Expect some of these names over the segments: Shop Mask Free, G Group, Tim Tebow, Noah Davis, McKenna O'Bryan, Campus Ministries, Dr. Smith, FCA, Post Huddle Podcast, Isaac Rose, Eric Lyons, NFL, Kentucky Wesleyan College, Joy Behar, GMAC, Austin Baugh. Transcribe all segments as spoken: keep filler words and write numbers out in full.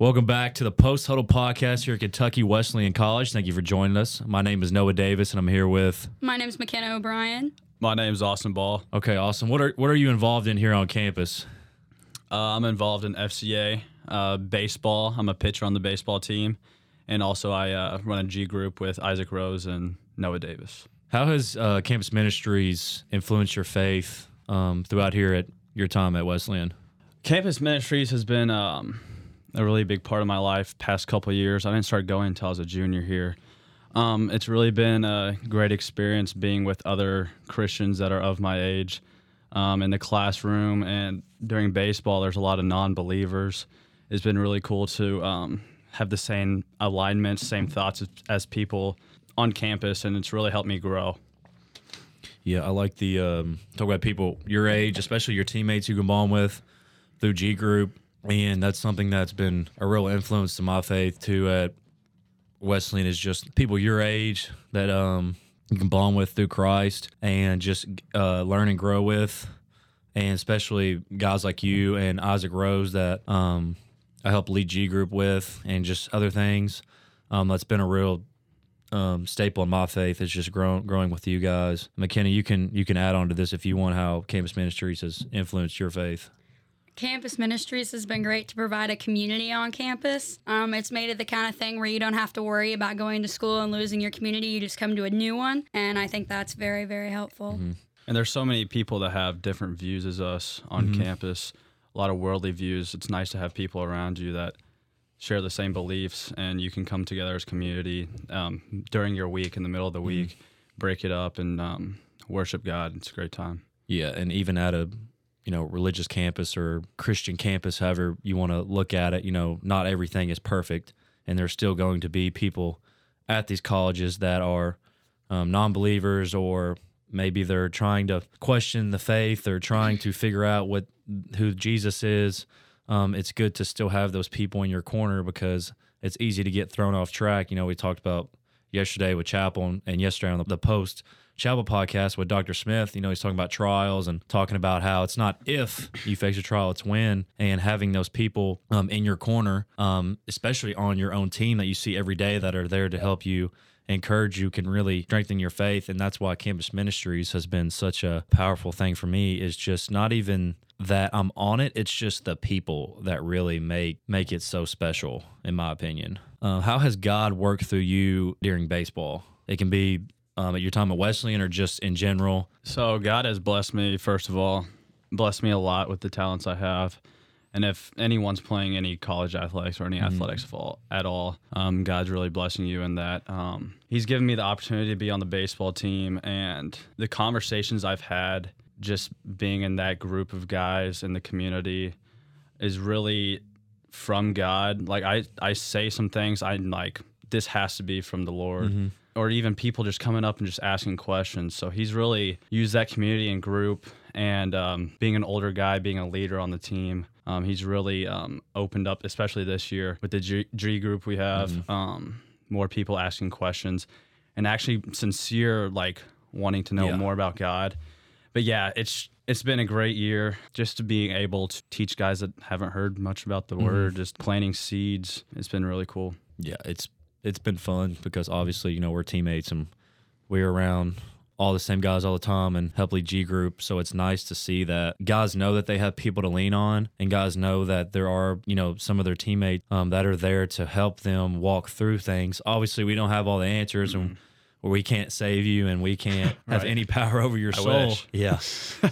Welcome back to the Post Huddle Podcast here at Kentucky Wesleyan College. Thank you for joining us. My name is Noah Davis, and I'm here with... My name is McKenna O'Bryan. My name is Austin Baugh. Okay, Austin. What are what are you involved in here on campus? Uh, I'm involved in F C A, uh, baseball. I'm a pitcher on the baseball team, and also I uh, run a G group with Isaac Rose and Noah Davis. How has uh, Campus Ministries influenced your faith um, throughout here at your time at Wesleyan? Campus Ministries has been... Um, a really big part of my life past couple of years. I didn't start going until I was a junior here. Um, it's really been a great experience being with other Christians that are of my age um, in the classroom. And during baseball, there's a lot of non-believers. It's been really cool to um, have the same alignments, same thoughts as, as people on campus, and it's really helped me grow. Yeah, I like the um, talk about people your age, especially your teammates you can bond with through G Group. And that's something that's been a real influence to my faith, too, at Wesleyan, is just people your age that um, you can bond with through Christ and just uh, learn and grow with, and especially guys like you and Isaac Rose that um, I help lead G Group with, and just other things. Um, that's been a real um, staple in my faith, is just growing, growing with you guys. McKenna, you can, you can add on to this if you want, how Campus Ministries has influenced your faith. Campus Ministries has been great to provide a community on campus. Um, it's made it the kind of thing where you don't have to worry about going to school and losing your community. You just come to a new one, and I think that's very, very helpful. Mm-hmm. And there's so many people that have different views as us on mm-hmm. campus, a lot of worldly views. It's nice to have people around you that share the same beliefs, and you can come together as community um, during your week, in the middle of the mm-hmm. week, break it up and um, worship God. It's a great time. Yeah, and even at a... you know, religious campus or Christian campus, however you want to look at it, you know, not everything is perfect. And there's still going to be people at these colleges that are um, non-believers, or maybe they're trying to question the faith or trying to figure out what who Jesus is. Um, it's good to still have those people in your corner, because it's easy to get thrown off track. You know, we talked about yesterday with Chapel, and yesterday on the, the Post Huddle Podcast with Doctor Smith. You know, he's talking about trials and talking about how it's not if you face a trial, it's when. And having those people um, in your corner, um, especially on your own team that you see every day that are there to help you, encourage you, can really strengthen your faith. And that's why Campus Ministries has been such a powerful thing for me, is just not even that I'm on it. It's just the people that really make, make it so special, in my opinion. Uh, how has God worked through you during baseball? It can be Um, at your time at Wesleyan, or just in general? So God has blessed me, first of all, blessed me a lot with the talents I have. And if anyone's playing any college athletics or any mm-hmm. athletics at all, um, God's really blessing you in that. Um, he's given me the opportunity to be on the baseball team, and the conversations I've had just being in that group of guys in the community is really from God. Like I, I say some things, I'm like, this has to be from the Lord. Mm-hmm. Or even people just coming up and just asking questions. So he's really used that community and group, and um, being an older guy, being a leader on the team, um, he's really um, opened up, especially this year with the G, G group we have, mm-hmm. um, more people asking questions and actually sincere, like wanting to know yeah. more about God. But yeah, it's it's been a great year just to being able to teach guys that haven't heard much about the mm-hmm. word, just planting seeds. It's been really cool. Yeah, it's It's been fun because obviously, you know, we're teammates and we're around all the same guys all the time and help lead G Group. So it's nice to see that guys know that they have people to lean on, and guys know that there are, you know, some of their teammates um, that are there to help them walk through things. Obviously, we don't have all the answers, mm-hmm. and we can't save you, and we can't right. have any power over your I soul. Wish. Yeah.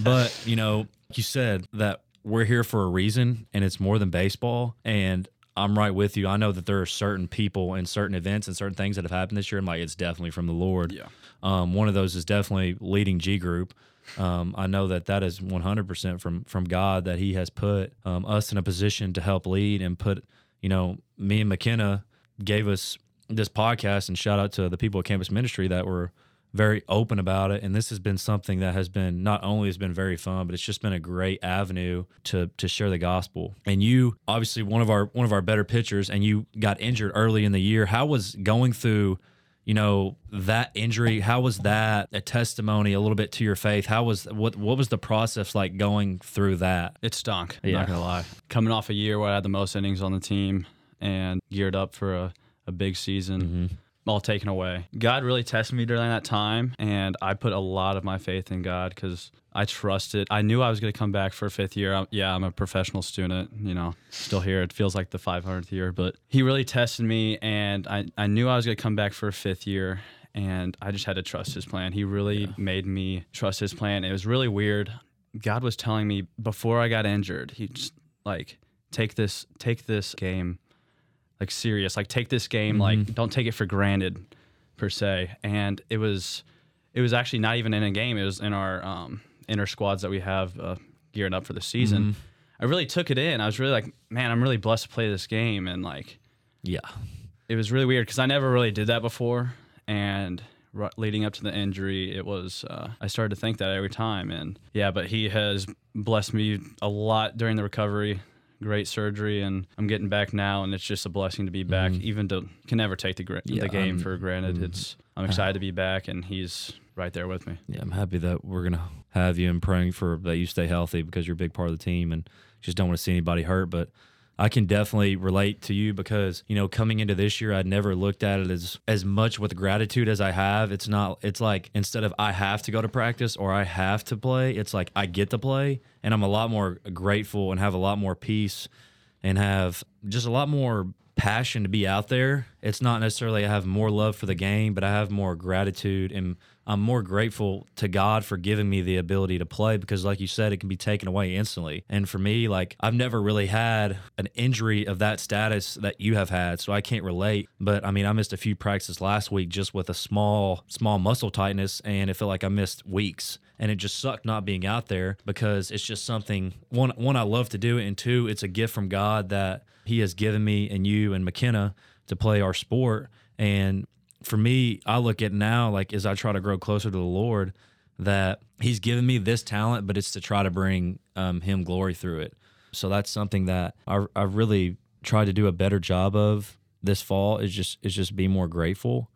But, you know, you said that we're here for a reason, and it's more than baseball. And I'm right with you. I know that there are certain people and certain events and certain things that have happened this year. I'm like, it's definitely from the Lord. Yeah. Um, one of those is definitely leading G Group. Um, I know that that is one hundred percent from from God, that he has put um, us in a position to help lead and put, you know, me and McKenna gave us this podcast, and shout out to the people at Campus Ministry that were very open about it. And this has been something that has been, not only has been very fun, but it's just been a great avenue to to share the gospel. And you, obviously one of our one of our better pitchers, and you got injured early in the year. How was going through, you know, that injury? How was that a testimony a little bit to your faith? How was what what was the process like going through that? It stunk. Yeah. Not gonna lie. Coming off a year where I had the most innings on the team, and geared up for a, a big season, mm-hmm. all taken away. God really tested me during that time, and I put a lot of my faith in God because I trusted. I knew I was going to come back for a fifth year. I'm, yeah, I'm a professional student, you know, still here. It feels like the five hundredth year, but he really tested me, and I, I knew I was going to come back for a fifth year. And I just had to trust his plan. He really yeah. made me trust his plan. It was really weird. God was telling me before I got injured, he just like, take this, take this game like serious, like take this game, mm-hmm. like don't take it for granted per se. And it was, it was actually not even in a game. It was in our um, inner squads that we have uh, geared up for the season. Mm-hmm. I really took it in. I was really like, man, I'm really blessed to play this game. And like, yeah, it was really weird because I never really did that before. And r- leading up to the injury, it was, uh, I started to think that every time. And yeah, but he has blessed me a lot during the recovery, great surgery, and I'm getting back now. And it's just a blessing to be back, mm-hmm. even though can never take the, gra- yeah, the game um, for granted. Mm-hmm. It's I'm excited to be back, and he's right there with me. Yeah, I'm happy that we're going to have you and praying for that you stay healthy because you're a big part of the team and just don't want to see anybody hurt. But I can definitely relate to you because, you know, coming into this year, I'd never looked at it as, as much with gratitude as I have. It's not, it's like, instead of I have to go to practice or I have to play, it's like I get to play, and I'm a lot more grateful and have a lot more peace and have just a lot more passion to be out there. It's not necessarily I have more love for the game, but I have more gratitude, and I'm more grateful to God for giving me the ability to play because, like you said, it can be taken away instantly. And for me, like, I've never really had an injury of that status that you have had, so I can't relate. But, I mean, I missed a few practices last week just with a small, small muscle tightness, and it felt like I missed weeks. And it just sucked not being out there because it's just something, one, one I love to do, and two, it's a gift from God that he has given me and you and McKenna to play our sport. And for me, I look at now, like, as I try to grow closer to the Lord, that he's given me this talent, but it's to try to bring um, him glory through it. So that's something that I, I really tried to do a better job of this fall, is just is just be more grateful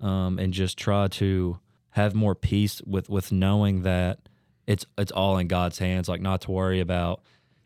um, and just try to have more peace with, with knowing that it's it's all in God's hands, like not to worry about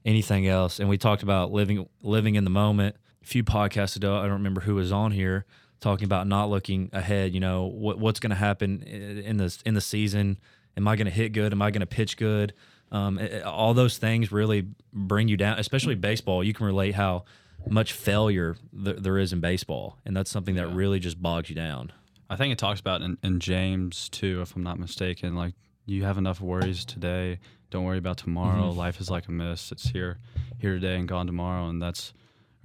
anything else. And we talked about living living in the moment. A few podcasts ago, I don't remember who was on here, talking about not looking ahead, you know, what, what's going to happen in the, in the season. Am I going to hit good? Am I going to pitch good? Um, it, all those things really bring you down, especially baseball. You can relate how much failure th- there is in baseball, and that's something that yeah. really just bogs you down. I think it talks about in, in James, too, if I'm not mistaken, like, you have enough worries today. Don't worry about tomorrow. Mm-hmm. Life is like a mist. It's here here today and gone tomorrow, and that's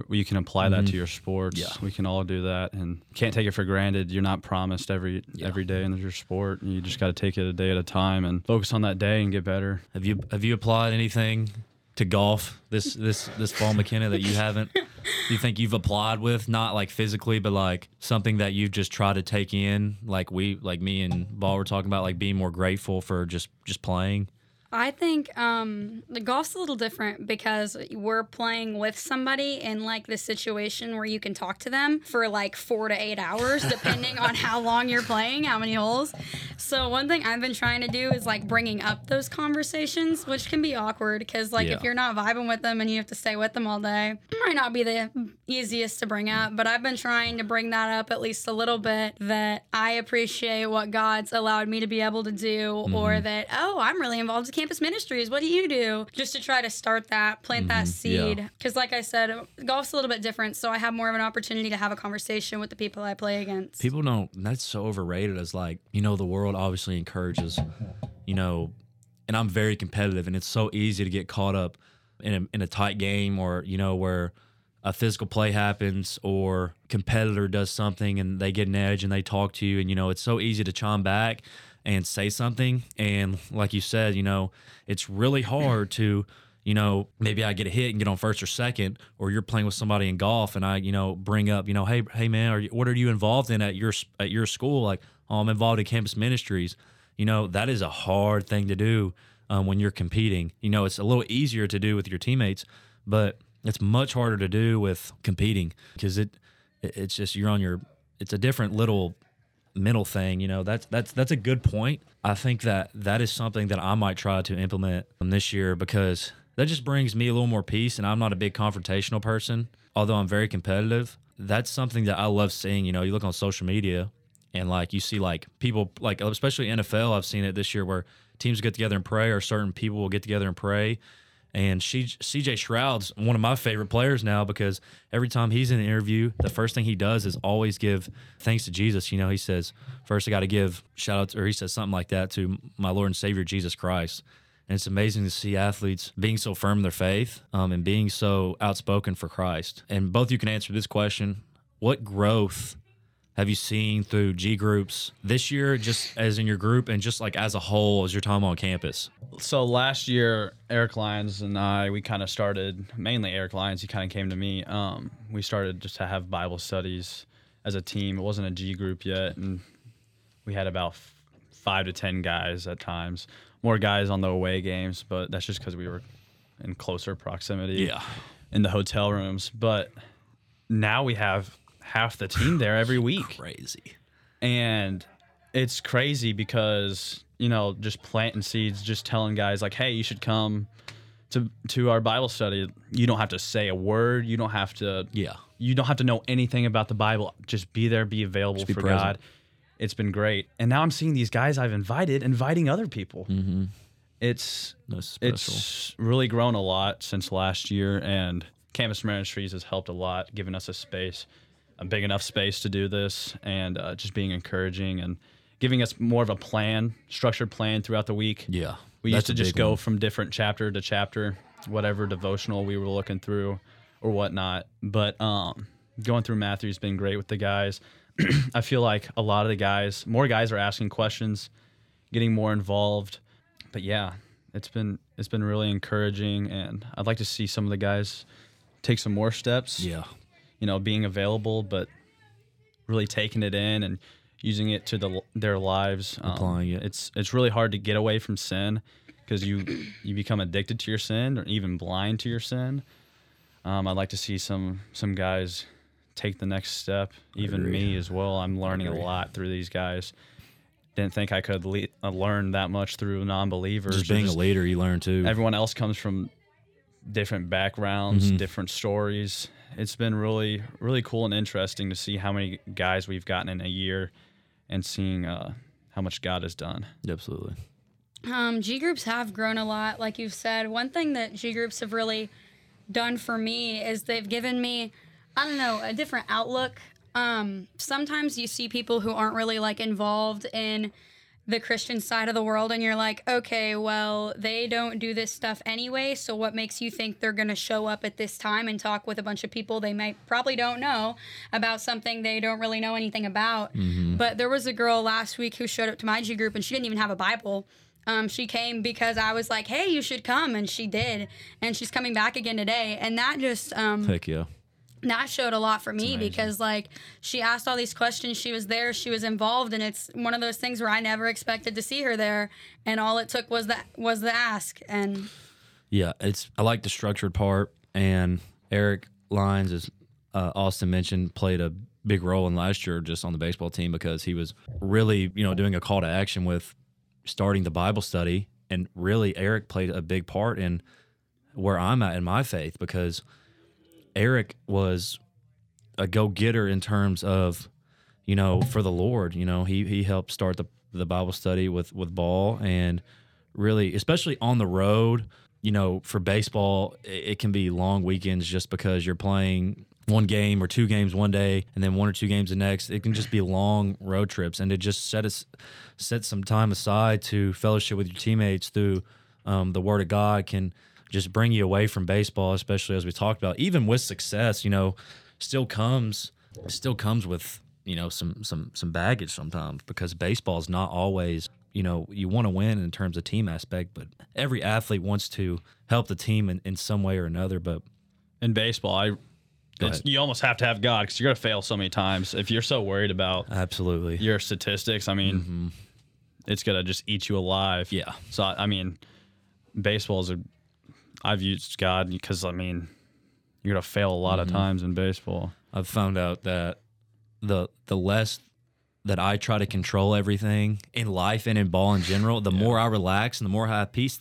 you can apply that mm-hmm. to your sports. Yeah. We can all do that, and can't take it for granted. You're not promised every yeah. every day in your sport, and you just got to take it a day at a time and focus on that day and get better. Have you have you applied anything to golf this this this fall, McKenna, that you haven't? You think you've applied with, not like physically, but like something that you've just tried to take in? Like we, like me and Ball were talking about, like being more grateful for just just playing. I think um, the golf's a little different because we're playing with somebody in, like, the situation where you can talk to them for, like, four to eight hours, depending on how long you're playing, how many holes. So one thing I've been trying to do is, like, bringing up those conversations, which can be awkward because, like, yeah. if you're not vibing with them and you have to stay with them all day, it might not be the easiest to bring up. But I've been trying to bring that up at least a little bit, that I appreciate what God's allowed me to be able to do, mm-hmm. or that, oh, I'm really involved with Campus Ministries, what do you do? Just to try to start that, plant mm-hmm. that seed. Because yeah. like I said, golf's a little bit different, so I have more of an opportunity to have a conversation with the people I play against. People don't, that's so overrated as like, you know, the world obviously encourages, you know, and I'm very competitive, and it's so easy to get caught up in a, in a tight game, or, you know, where a physical play happens or competitor does something and they get an edge and they talk to you, and, you know, it's so easy to chime back and say something. And like you said, you know, it's really hard to, you know, maybe I get a hit and get on first or second, or you're playing with somebody in golf and I, you know, bring up, you know, hey, hey man, are you, what are you involved in at your at your school? Like, oh, I'm involved in Campus Ministries. You know, that is a hard thing to do um, when you're competing. You know, it's a little easier to do with your teammates, but it's much harder to do with competing because it it's just you're on your, it's a different little mental thing, you know. That's that's that's a good point. I think that that is something that I might try to implement this year because that just brings me a little more peace, and I'm not a big confrontational person. although I'm very competitive, that's something that I love seeing. You know, you look on social media and like you see like people, like especially N F L, I've seen it this year where teams get together and pray, or certain people will get together and pray. And C J Stroud's one of my favorite players now, because every time he's in an interview, the first thing he does is always give thanks to Jesus. You know, he says, first I got to give shout outs, or he says something like that, to my Lord and Savior, Jesus Christ. And it's amazing to see athletes being so firm in their faith um, and being so outspoken for Christ. And both of you can answer this question. What growth have you seen through G groups this year, just as in your group and just like as a whole, as you're talking on campus? So last year, Eric Lyons and I, we kind of started, mainly Eric Lyons, he kind of came to me. Um, we started just to have Bible studies as a team. It wasn't a G group yet. And we had about f- five to ten guys at times, more guys on the away games, but that's just because we were in closer proximity yeah. in the hotel rooms. But now we have half the team there every week. Crazy. And it's crazy because, you know, just planting seeds, just telling guys like, hey, you should come to to our Bible study. You don't have to say a word. You don't have to yeah. You don't have to know anything about the Bible. Just be there, be available be for present. God. It's been great. And now I'm seeing these guys I've invited inviting other people. Mm-hmm. It's it's really grown a lot since last year, and Campus Ministries has helped a lot, giving us a space. a big enough space to do this, and uh, just being encouraging and giving us more of a plan, structured plan throughout the week. Yeah. We used to just go one. from different chapter to chapter, whatever devotional we were looking through or whatnot. But um, going through Matthew's been great with the guys. I feel like a lot of the guys, more guys are asking questions, getting more involved. But yeah, it's been it's been really encouraging, and I'd like to see some of the guys take some more steps. Yeah. You know, being available, but really taking it in and using it to the, their lives. Um, Applying it. It's it's really hard to get away from sin, because you you become addicted to your sin, or even blind to your sin. Um, I'd like to see some some guys take the next step. Even me as well. I'm learning a lot through these guys. Didn't think I could le- uh, learn that much through non-believers. Just being just, a leader, you learn too. Everyone else comes from different backgrounds, mm-hmm. different stories. It's been really, really cool and interesting to see how many guys we've gotten in a year, and seeing uh, how much God has done. Absolutely. Um, G groups have grown a lot, like you've said. One thing that G groups have really done for me is they've given me, I don't know, a different outlook. Um, sometimes you see people who aren't really like involved in the Christian side of the world, and you're like, okay, well, they don't do this stuff anyway, so what makes you think they're going to show up at this time and talk with a bunch of people they might probably don't know about something they don't really know anything about? Mm-hmm. But there was a girl last week who showed up to my G group, and she didn't even have a Bible. Um, she came because I was like, hey, you should come, and she did, and she's coming back again today, and that just... Um, Heck yeah. That showed a lot for me, because, like, she asked all these questions. She was there. She was involved. And it's one of those things where I never expected to see her there. And all it took was the, was the ask. And yeah, it's I like the structured part. And Eric Lyons, as uh, Austin mentioned, played a big role in last year just on the baseball team, because he was really, you know, doing a call to action with starting the Bible study. And really, Eric played a big part in where I'm at in my faith, because – Eric was a go-getter in terms of, you know, for the Lord. You know, he he helped start the, the Bible study with, with Ball, and really, especially on the road, you know, for baseball, it, it can be long weekends just because you're playing one game or two games one day and then one or two games the next. It can just be long road trips, and to just set, us, set some time aside to fellowship with your teammates through um, the Word of God can – just bring you away from baseball, especially as we talked about. Even with success, you know, still comes still comes with, you know, some some some baggage sometimes, because baseball is not always, you know, you want to win in terms of team aspect, but every athlete wants to help the team in, in some way or another. But in baseball, I it's, you almost have to have God, because you're going to fail so many times if you're so worried about absolutely your statistics. I mean, mm-hmm. it's going to just eat you alive. Yeah. So, I mean, baseball is a I've used God because, I mean, you're going to fail a lot mm-hmm. of times in baseball. I've found out that the the less that I try to control everything in life and in ball in general, the yeah. more I relax and the more I have peace,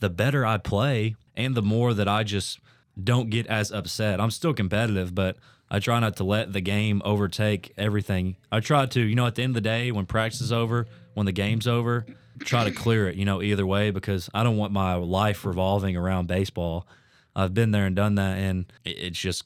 the better I play, and the more that I just don't get as upset. I'm still competitive, but I try not to let the game overtake everything. I try to, you know, at the end of the day, when practice is over, when the game's over, try to clear it, you know, either way, because I don't want my life revolving around baseball. I've been there and done that, and it's just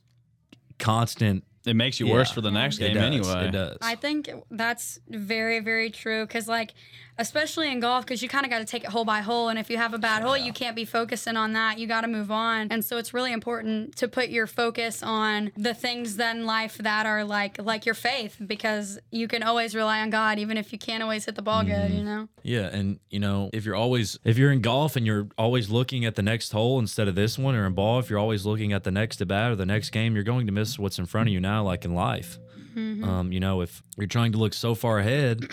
constant. It makes you yeah. worse for the next game it does, anyway. It does. I think that's very, very true because, like, especially in golf, because you kind of got to take it hole by hole, and if you have a bad yeah. hole, you can't be focusing on that. You got to move on. And so it's really important to put your focus on the things that in life that are, like, like your faith, because you can always rely on God, even if you can't always hit the ball mm-hmm. good, you know? Yeah, and, you know, if you're always if you're in golf and you're always looking at the next hole instead of this one, or in ball, if you're always looking at the next at bat or the next game, you're going to miss what's in front of you now. Like in life, mm-hmm. um, you know, if you're trying to look so far ahead,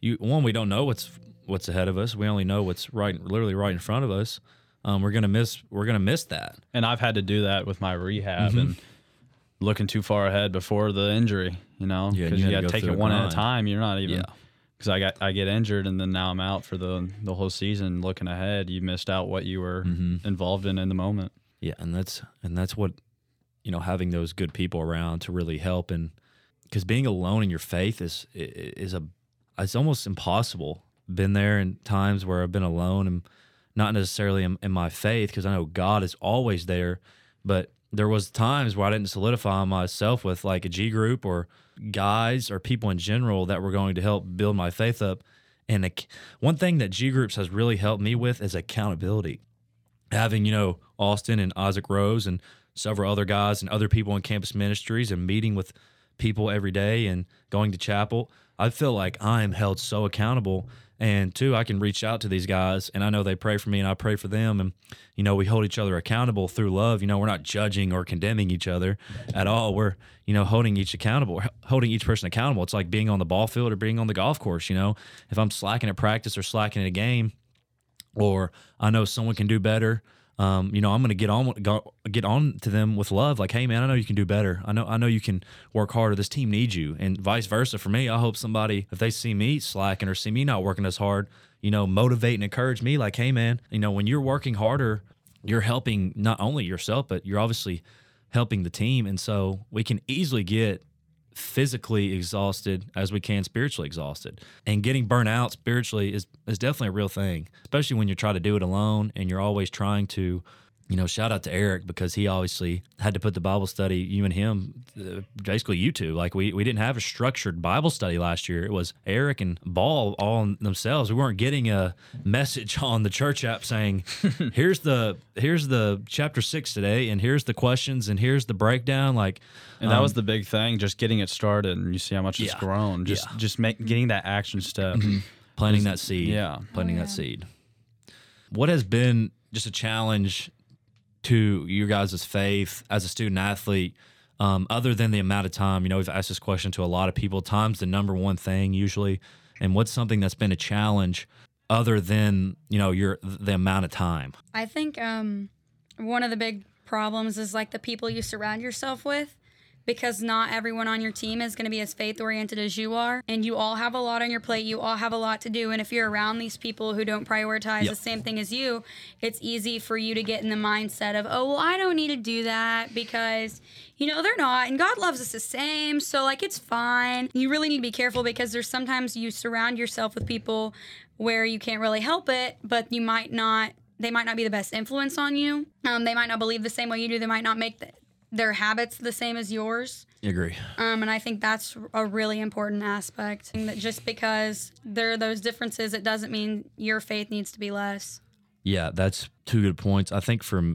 you one we don't know what's what's ahead of us. We only know what's right, literally right in front of us. Um, we're gonna miss, we're gonna miss that. And I've had to do that with my rehab mm-hmm. and looking too far ahead before the injury. You know, because yeah, you, you gotta, gotta go take it one grind. At a time. You're not even because yeah. I got I get injured and then now I'm out for the the whole season. Looking ahead, you missed out what you were mm-hmm. involved in in the moment. Yeah, and that's and that's what. You know, having those good people around to really help, and because being alone in your faith is is a it's almost impossible. Been there in times where I've been alone, and not necessarily in, in my faith, because I know God is always there. But there was times where I didn't solidify myself with like a G group or guys or people in general that were going to help build my faith up. And a, one thing that G groups has really helped me with is accountability. Having, you know, Austin and Isaac Rose and several other guys and other people in Campus Ministries and meeting with people every day and going to chapel, I feel like I am held so accountable. And, two, I can reach out to these guys, and I know they pray for me and I pray for them. And, you know, we hold each other accountable through love. You know, we're not judging or condemning each other at all. We're, you know, holding each accountable, holding each person accountable. It's like being on the ball field or being on the golf course, you know. If I'm slacking at practice or slacking at a game, or I know someone can do better, Um, you know, I'm going to get on go, get on to them with love. Like, hey, man, I know you can do better. I know I know you can work harder. This team needs you. And vice versa for me. I hope somebody, if they see me slacking or see me not working as hard, you know, motivate and encourage me. Like, hey, man, you know, when you're working harder, you're helping not only yourself, but you're obviously helping the team. And so we can easily get physically exhausted as we can spiritually exhausted. And getting burnt out spiritually is, is definitely a real thing, especially when you're trying to do it alone and you're always trying to, you know, shout out to Eric because he obviously had to put the Bible study, you and him, uh, basically you two. Like we, we didn't have a structured Bible study last year. It was Eric and Ball all on themselves. We weren't getting a message on the church app saying, here's the here's the chapter six today, and here's the questions, and here's the breakdown. Like, And that um, was the big thing, just getting it started, and you see how much yeah, it's grown. Just yeah. just make, getting that action step. Planting that seed. Yeah. Planting oh, yeah. that seed. What has been just a challenge to your guys' faith as a student athlete, um, other than the amount of time? You know, we've asked this question to a lot of people. Time's the number one thing usually. And what's something that's been a challenge other than, you know, your the amount of time? I think um, one of the big problems is like the people you surround yourself with, because not everyone on your team is going to be as faith-oriented as you are. And you all have a lot on your plate. You all have a lot to do. And if you're around these people who don't prioritize yep. the same thing as you, it's easy for you to get in the mindset of, oh, well, I don't need to do that because, you know, they're not. And God loves us the same. So, like, it's fine. You really need to be careful because there's sometimes you surround yourself with people where you can't really help it, but you might not, they might not be the best influence on you. Um, they might not believe the same way you do. They might not make the their habits the same as yours. I agree. Um, and I think that's a really important aspect. That just because there are those differences, it doesn't mean your faith needs to be less. Yeah, that's two good points. I think for,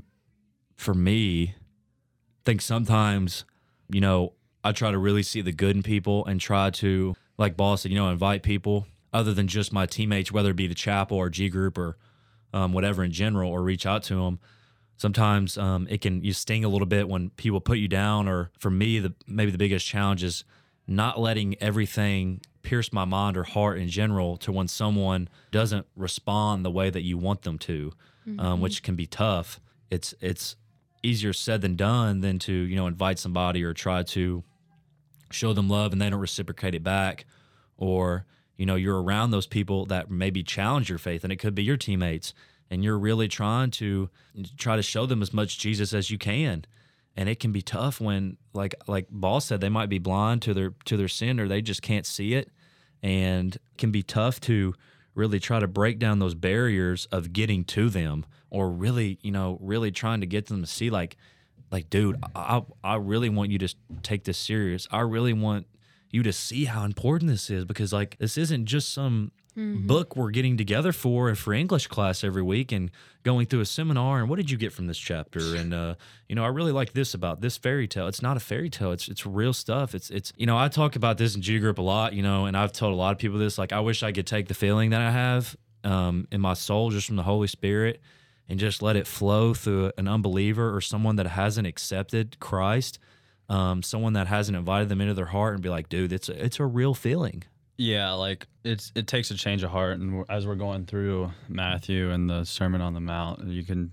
for me, I think sometimes, you know, I try to really see the good in people and try to, like Ball said, you know, invite people other than just my teammates, whether it be the chapel or G group or um, whatever in general, or reach out to them. Sometimes um, it can you sting a little bit when people put you down, or for me, the maybe the biggest challenge is not letting everything pierce my mind or heart in general to when someone doesn't respond the way that you want them to, mm-hmm. um, which can be tough. It's it's easier said than done than to, you know, invite somebody or try to show them love and they don't reciprocate it back, or, you know, you're around those people that maybe challenge your faith, and it could be your teammates. and you're really trying to try to show them as much Jesus as you can. And it can be tough when, like like Baugh said, they might be blind to their to their sin, or they just can't see it, and it can be tough to really try to break down those barriers of getting to them, or really, you know, really trying to get them to see, like, like, dude, I I really want you to take this serious. I really want you to see how important this is, because, like, this isn't just some mm-hmm. book we're getting together for and for English class every week and going through a seminar and what did you get from this chapter, and uh you know, I really like this about this fairy tale. It's not a fairy tale, it's it's real stuff. It's it's you know, I talk about this in G group a lot, you know, and I've told a lot of people this, like, I wish I could take the feeling that I have um in my soul just from the Holy Spirit and just let it flow through an unbeliever or someone that hasn't accepted Christ, um someone that hasn't invited them into their heart, and be like, dude, it's a, it's a real feeling. Yeah, like, it's it takes a change of heart, and as we're going through Matthew and the Sermon on the Mount, you can,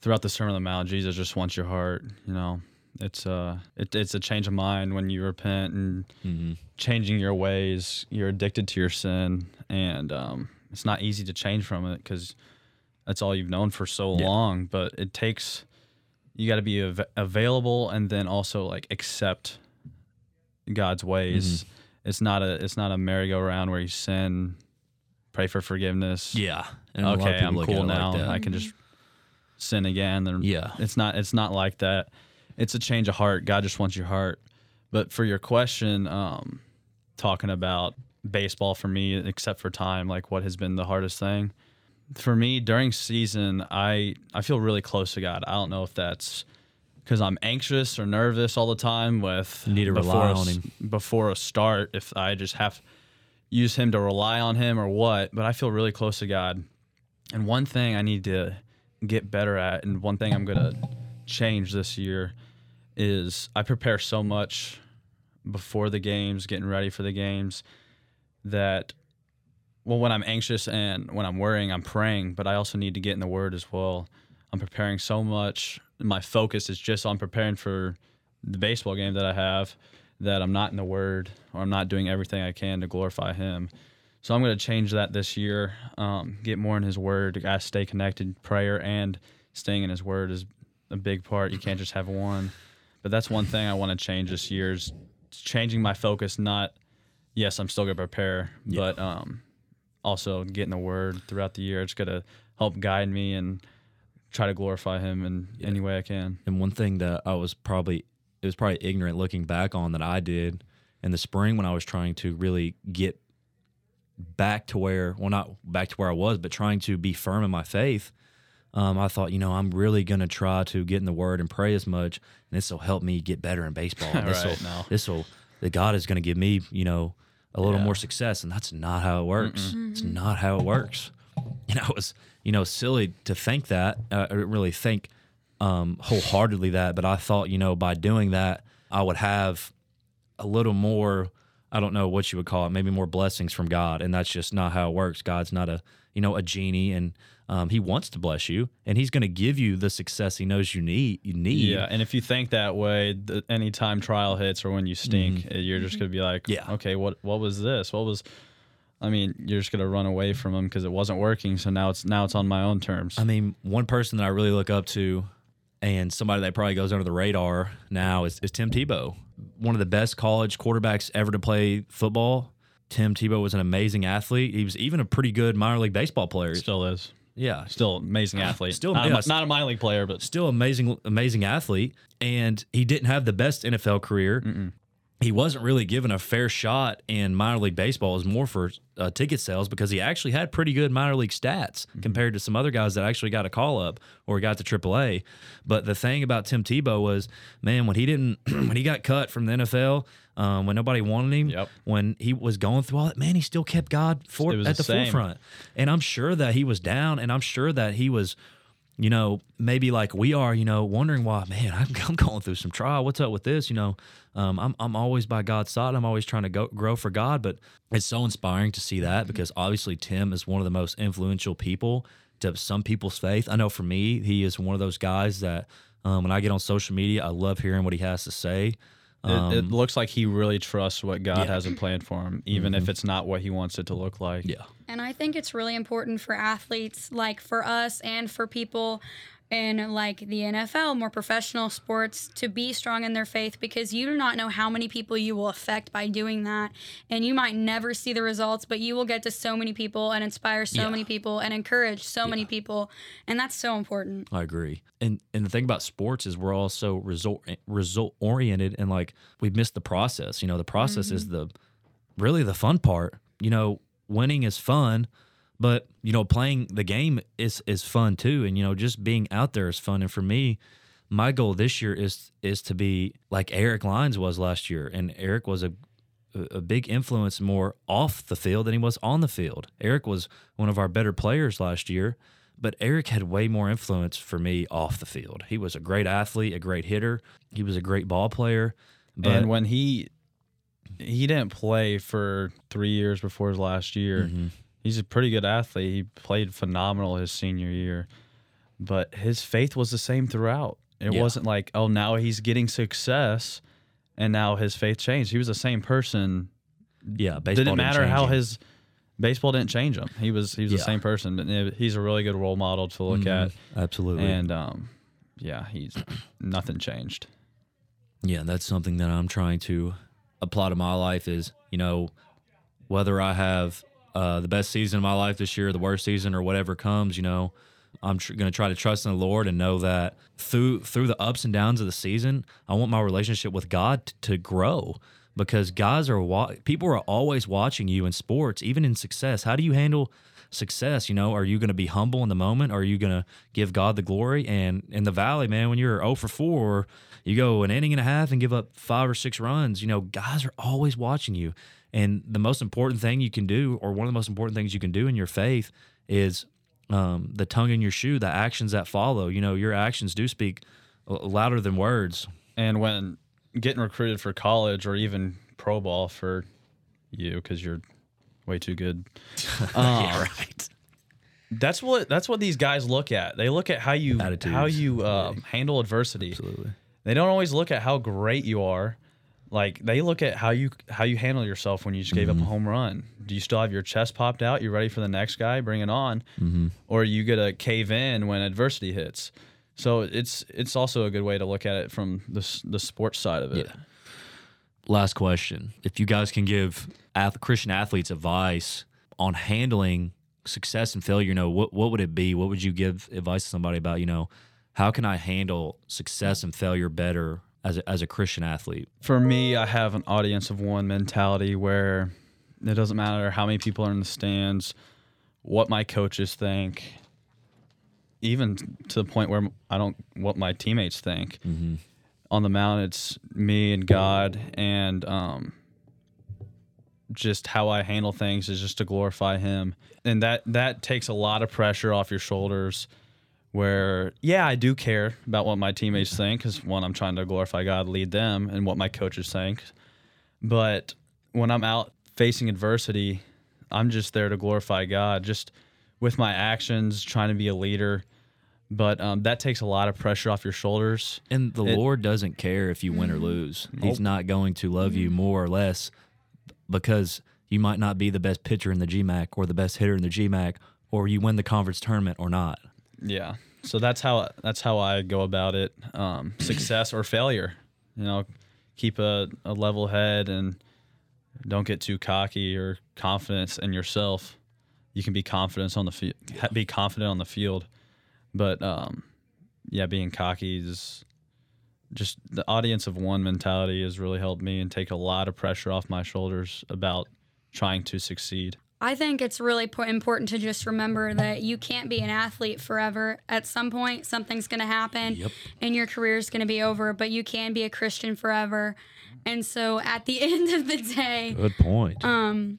throughout the Sermon on the Mount, Jesus just wants your heart, you know. It's a, it, it's a change of mind when you repent and mm-hmm. changing your ways. You're addicted to your sin, and um, it's not easy to change from it because that's all you've known for so yeah. long, but it takes, you got to be av- available and then also, like, accept God's ways. Mm-hmm. It's not a it's not a merry-go-round where you sin, pray for forgiveness. Yeah. And okay, I'm cool now. Like, I can just sin again. And yeah. It's not it's not like that. It's a change of heart. God just wants your heart. But for your question, um, talking about baseball for me, except for time, like, what has been the hardest thing? For me, during season, I, I feel really close to God. I don't know if that's because I'm anxious or nervous all the time with you need to rely on him before a start, if I just have to use him to rely on him or what, but I feel really close to God. And one thing I need to get better at, and one thing I'm going to change this year, is I prepare so much before the games, getting ready for the games, that, well, when I'm anxious and when I'm worrying, I'm praying, but I also need to get in the Word as well. I'm preparing so much. My focus is just on preparing for the baseball game that I have, that I'm not in the Word, or I'm not doing everything I can to glorify him. So I'm going to change that this year, um, get more in his Word. I stay connected. Prayer and staying in his Word is a big part. You can't just have one. But that's one thing I want to change this year, is changing my focus. Not, yes, I'm still going to prepare, yeah. but um, also getting the Word throughout the year. It's going to help guide me and try to glorify him in yeah. any way I can. And one thing that I was probably, it was probably ignorant looking back on, that I did in the spring when I was trying to really get back to where, well, not back to where I was, but trying to be firm in my faith, um, I thought, you know, I'm really going to try to get in the Word and pray as much, and this will help me get better in baseball. This will, right, this will, that God is going to give me, you know, a little yeah. more success. And that's not how it works. Mm-mm. It's not how it works. And I was, you know, silly to think that, uh, or really think um, wholeheartedly that, but I thought, you know, by doing that, I would have a little more, I don't know what you would call it, maybe more blessings from God, and that's just not how it works. God's not a, you know, a genie, and um, he wants to bless you, and he's going to give you the success he knows you need. You need. Yeah, and if you think that way, the, anytime trial hits or when you stink, mm-hmm. you're just going to be like, yeah. okay, what what was this? What was... I mean, you're just going to run away from him because it wasn't working, so now it's now it's on my own terms. I mean, one person that I really look up to, and somebody that probably goes under the radar now, is, is Tim Tebow. One of the best college quarterbacks ever to play football. Tim Tebow was an amazing athlete. He was even a pretty good minor league baseball player. Still is. Yeah. Still amazing athlete. Still not, yeah, a, not a minor league player, but... Still amazing, amazing athlete, and he didn't have the best N F L career. Mm-mm. He wasn't really given a fair shot in minor league baseball. It was more for uh, ticket sales, because he actually had pretty good minor league stats mm-hmm. compared to some other guys that actually got a call-up or got to triple A. But the thing about Tim Tebow was, man, when he didn't, when he got cut from the N F L, um, when nobody wanted him, yep. when he was going through all that, man, he still kept God for, at the, the forefront. And I'm sure that he was down, and I'm sure that he was, you know, maybe like we are, you know, wondering why, man, I'm, I'm going through some trial. What's up with this? You know, um, I'm I'm always by God's side. I'm always trying to go, grow for God. But it's so inspiring to see that, because obviously Tim is one of the most influential people to some people's faith. I know for me, he is one of those guys that um, when I get on social media, I love hearing what he has to say. Um, it, it looks like he really trusts what God yeah. has in plan for him, even mm-hmm. if it's not what he wants it to look like. Yeah. And I think it's really important for athletes, like for us and for people in like the N F L, more professional sports, to be strong in their faith, because you do not know how many people you will affect by doing that. And you might never see the results, but you will get to so many people and inspire so yeah. many people and encourage so yeah. many people. And that's so important. I agree. And and the thing about sports is we're all so result, result oriented, and like we've missed the process. You know, the process mm-hmm. is the really the fun part. You know, winning is fun, but, you know, playing the game is, is fun too. And, you know, just being out there is fun. And for me, my goal this year is is to be like Eric Lyons was last year. And Eric was a a big influence more off the field than he was on the field. Eric was one of our better players last year, but Eric had way more influence for me off the field. He was a great athlete, a great hitter. He was a great ball player. But and when he he didn't play for three years before his last year, mm-hmm. he's a pretty good athlete. He played phenomenal his senior year, but his faith was the same throughout. It yeah. wasn't like, oh, now he's getting success and now his faith changed. He was the same person. Yeah, baseball didn't matter didn't how him. his baseball didn't change him. He was he was yeah. the same person. And it, he's a really good role model to look mm, at. Absolutely. And um, yeah, he's nothing changed. Yeah, that's something that I'm trying to apply to my life is, you know, whether I have Uh, the best season of my life this year, the worst season, or whatever comes, you know, I'm tr- going to try to trust in the Lord and know that through through the ups and downs of the season, I want my relationship with God t- to grow, because guys are wa- people are always watching you in sports, even in success. How do you handle success? You know, are you going to be humble in the moment? Or are you going to give God the glory? And in the valley, man, when you're oh for four, you go an inning and a half and give up five or six runs. You know, guys are always watching you. And the most important thing you can do, or one of the most important things you can do in your faith, is um, the tongue in your shoe, the actions that follow. You know, your actions do speak louder than words. And when getting recruited for college or even pro ball for you, because you're way too good. Um, yeah, right. That's what that's what these guys look at. They look at how you Attitudes. how you uh, yeah. handle adversity. Absolutely. They don't always look at how great you are. Like, they look at how you how you handle yourself when you just gave mm-hmm. up a home run. Do you still have your chest popped out? You're ready for the next guy? Bring it on. Mm-hmm. Or you get a cave in when adversity hits. So it's it's also a good way to look at it from the, the sports side of it. Yeah. Last question. If you guys can give ath- Christian athletes advice on handling success and failure, you know, what, what would it be? What would you give advice to somebody about, you know, how can I handle success and failure better As a, as a Christian athlete? For me, I have an audience of one mentality where it doesn't matter how many people are in the stands, what my coaches think, even to the point where I don't what my teammates think. Mm-hmm. On the mound, it's me and God, and um, just how I handle things is just to glorify Him. And that, that takes a lot of pressure off your shoulders. Where, yeah, I do care about what my teammates think, because, one, I'm trying to glorify God, lead them, and what my coaches think. But when I'm out facing adversity, I'm just there to glorify God, just with my actions, trying to be a leader. But um, that takes a lot of pressure off your shoulders. And the it, Lord doesn't care if you win or lose. Nope. He's not going to love you more or less because you might not be the best pitcher in the G M A C or the best hitter in the G M A C, or you win the conference tournament or not. Yeah, so that's how that's how I go about it. Um, success or failure, you know, keep a, a level head and don't get too cocky or confident in yourself. You can be confident on the field, be confident on the field, but um, yeah, being cocky is just the audience of one mentality has really helped me and take a lot of pressure off my shoulders about trying to succeed. I think it's really po- important to just remember that you can't be an athlete forever. At some point, something's going to happen, yep. and your career's going to be over, but you can be a Christian forever. And so at the end of the day... Good point. Um,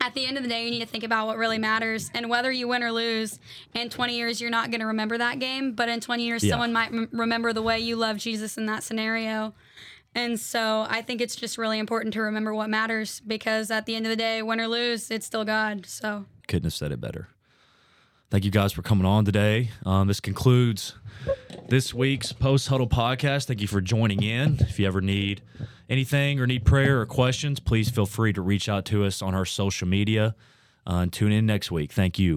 at the end of the day, you need to think about what really matters. And whether you win or lose, in twenty years, you're not going to remember that game, but in twenty years, yeah. someone might m- remember the way you loved Jesus in that scenario. And so I think it's just really important to remember what matters, because at the end of the day, win or lose, it's still God. So couldn't have said it better. Thank you guys for coming on today. Um, this concludes this week's Post Huddle Podcast. Thank you for joining in. If you ever need anything or need prayer or questions, please feel free to reach out to us on our social media uh, and tune in next week. Thank you.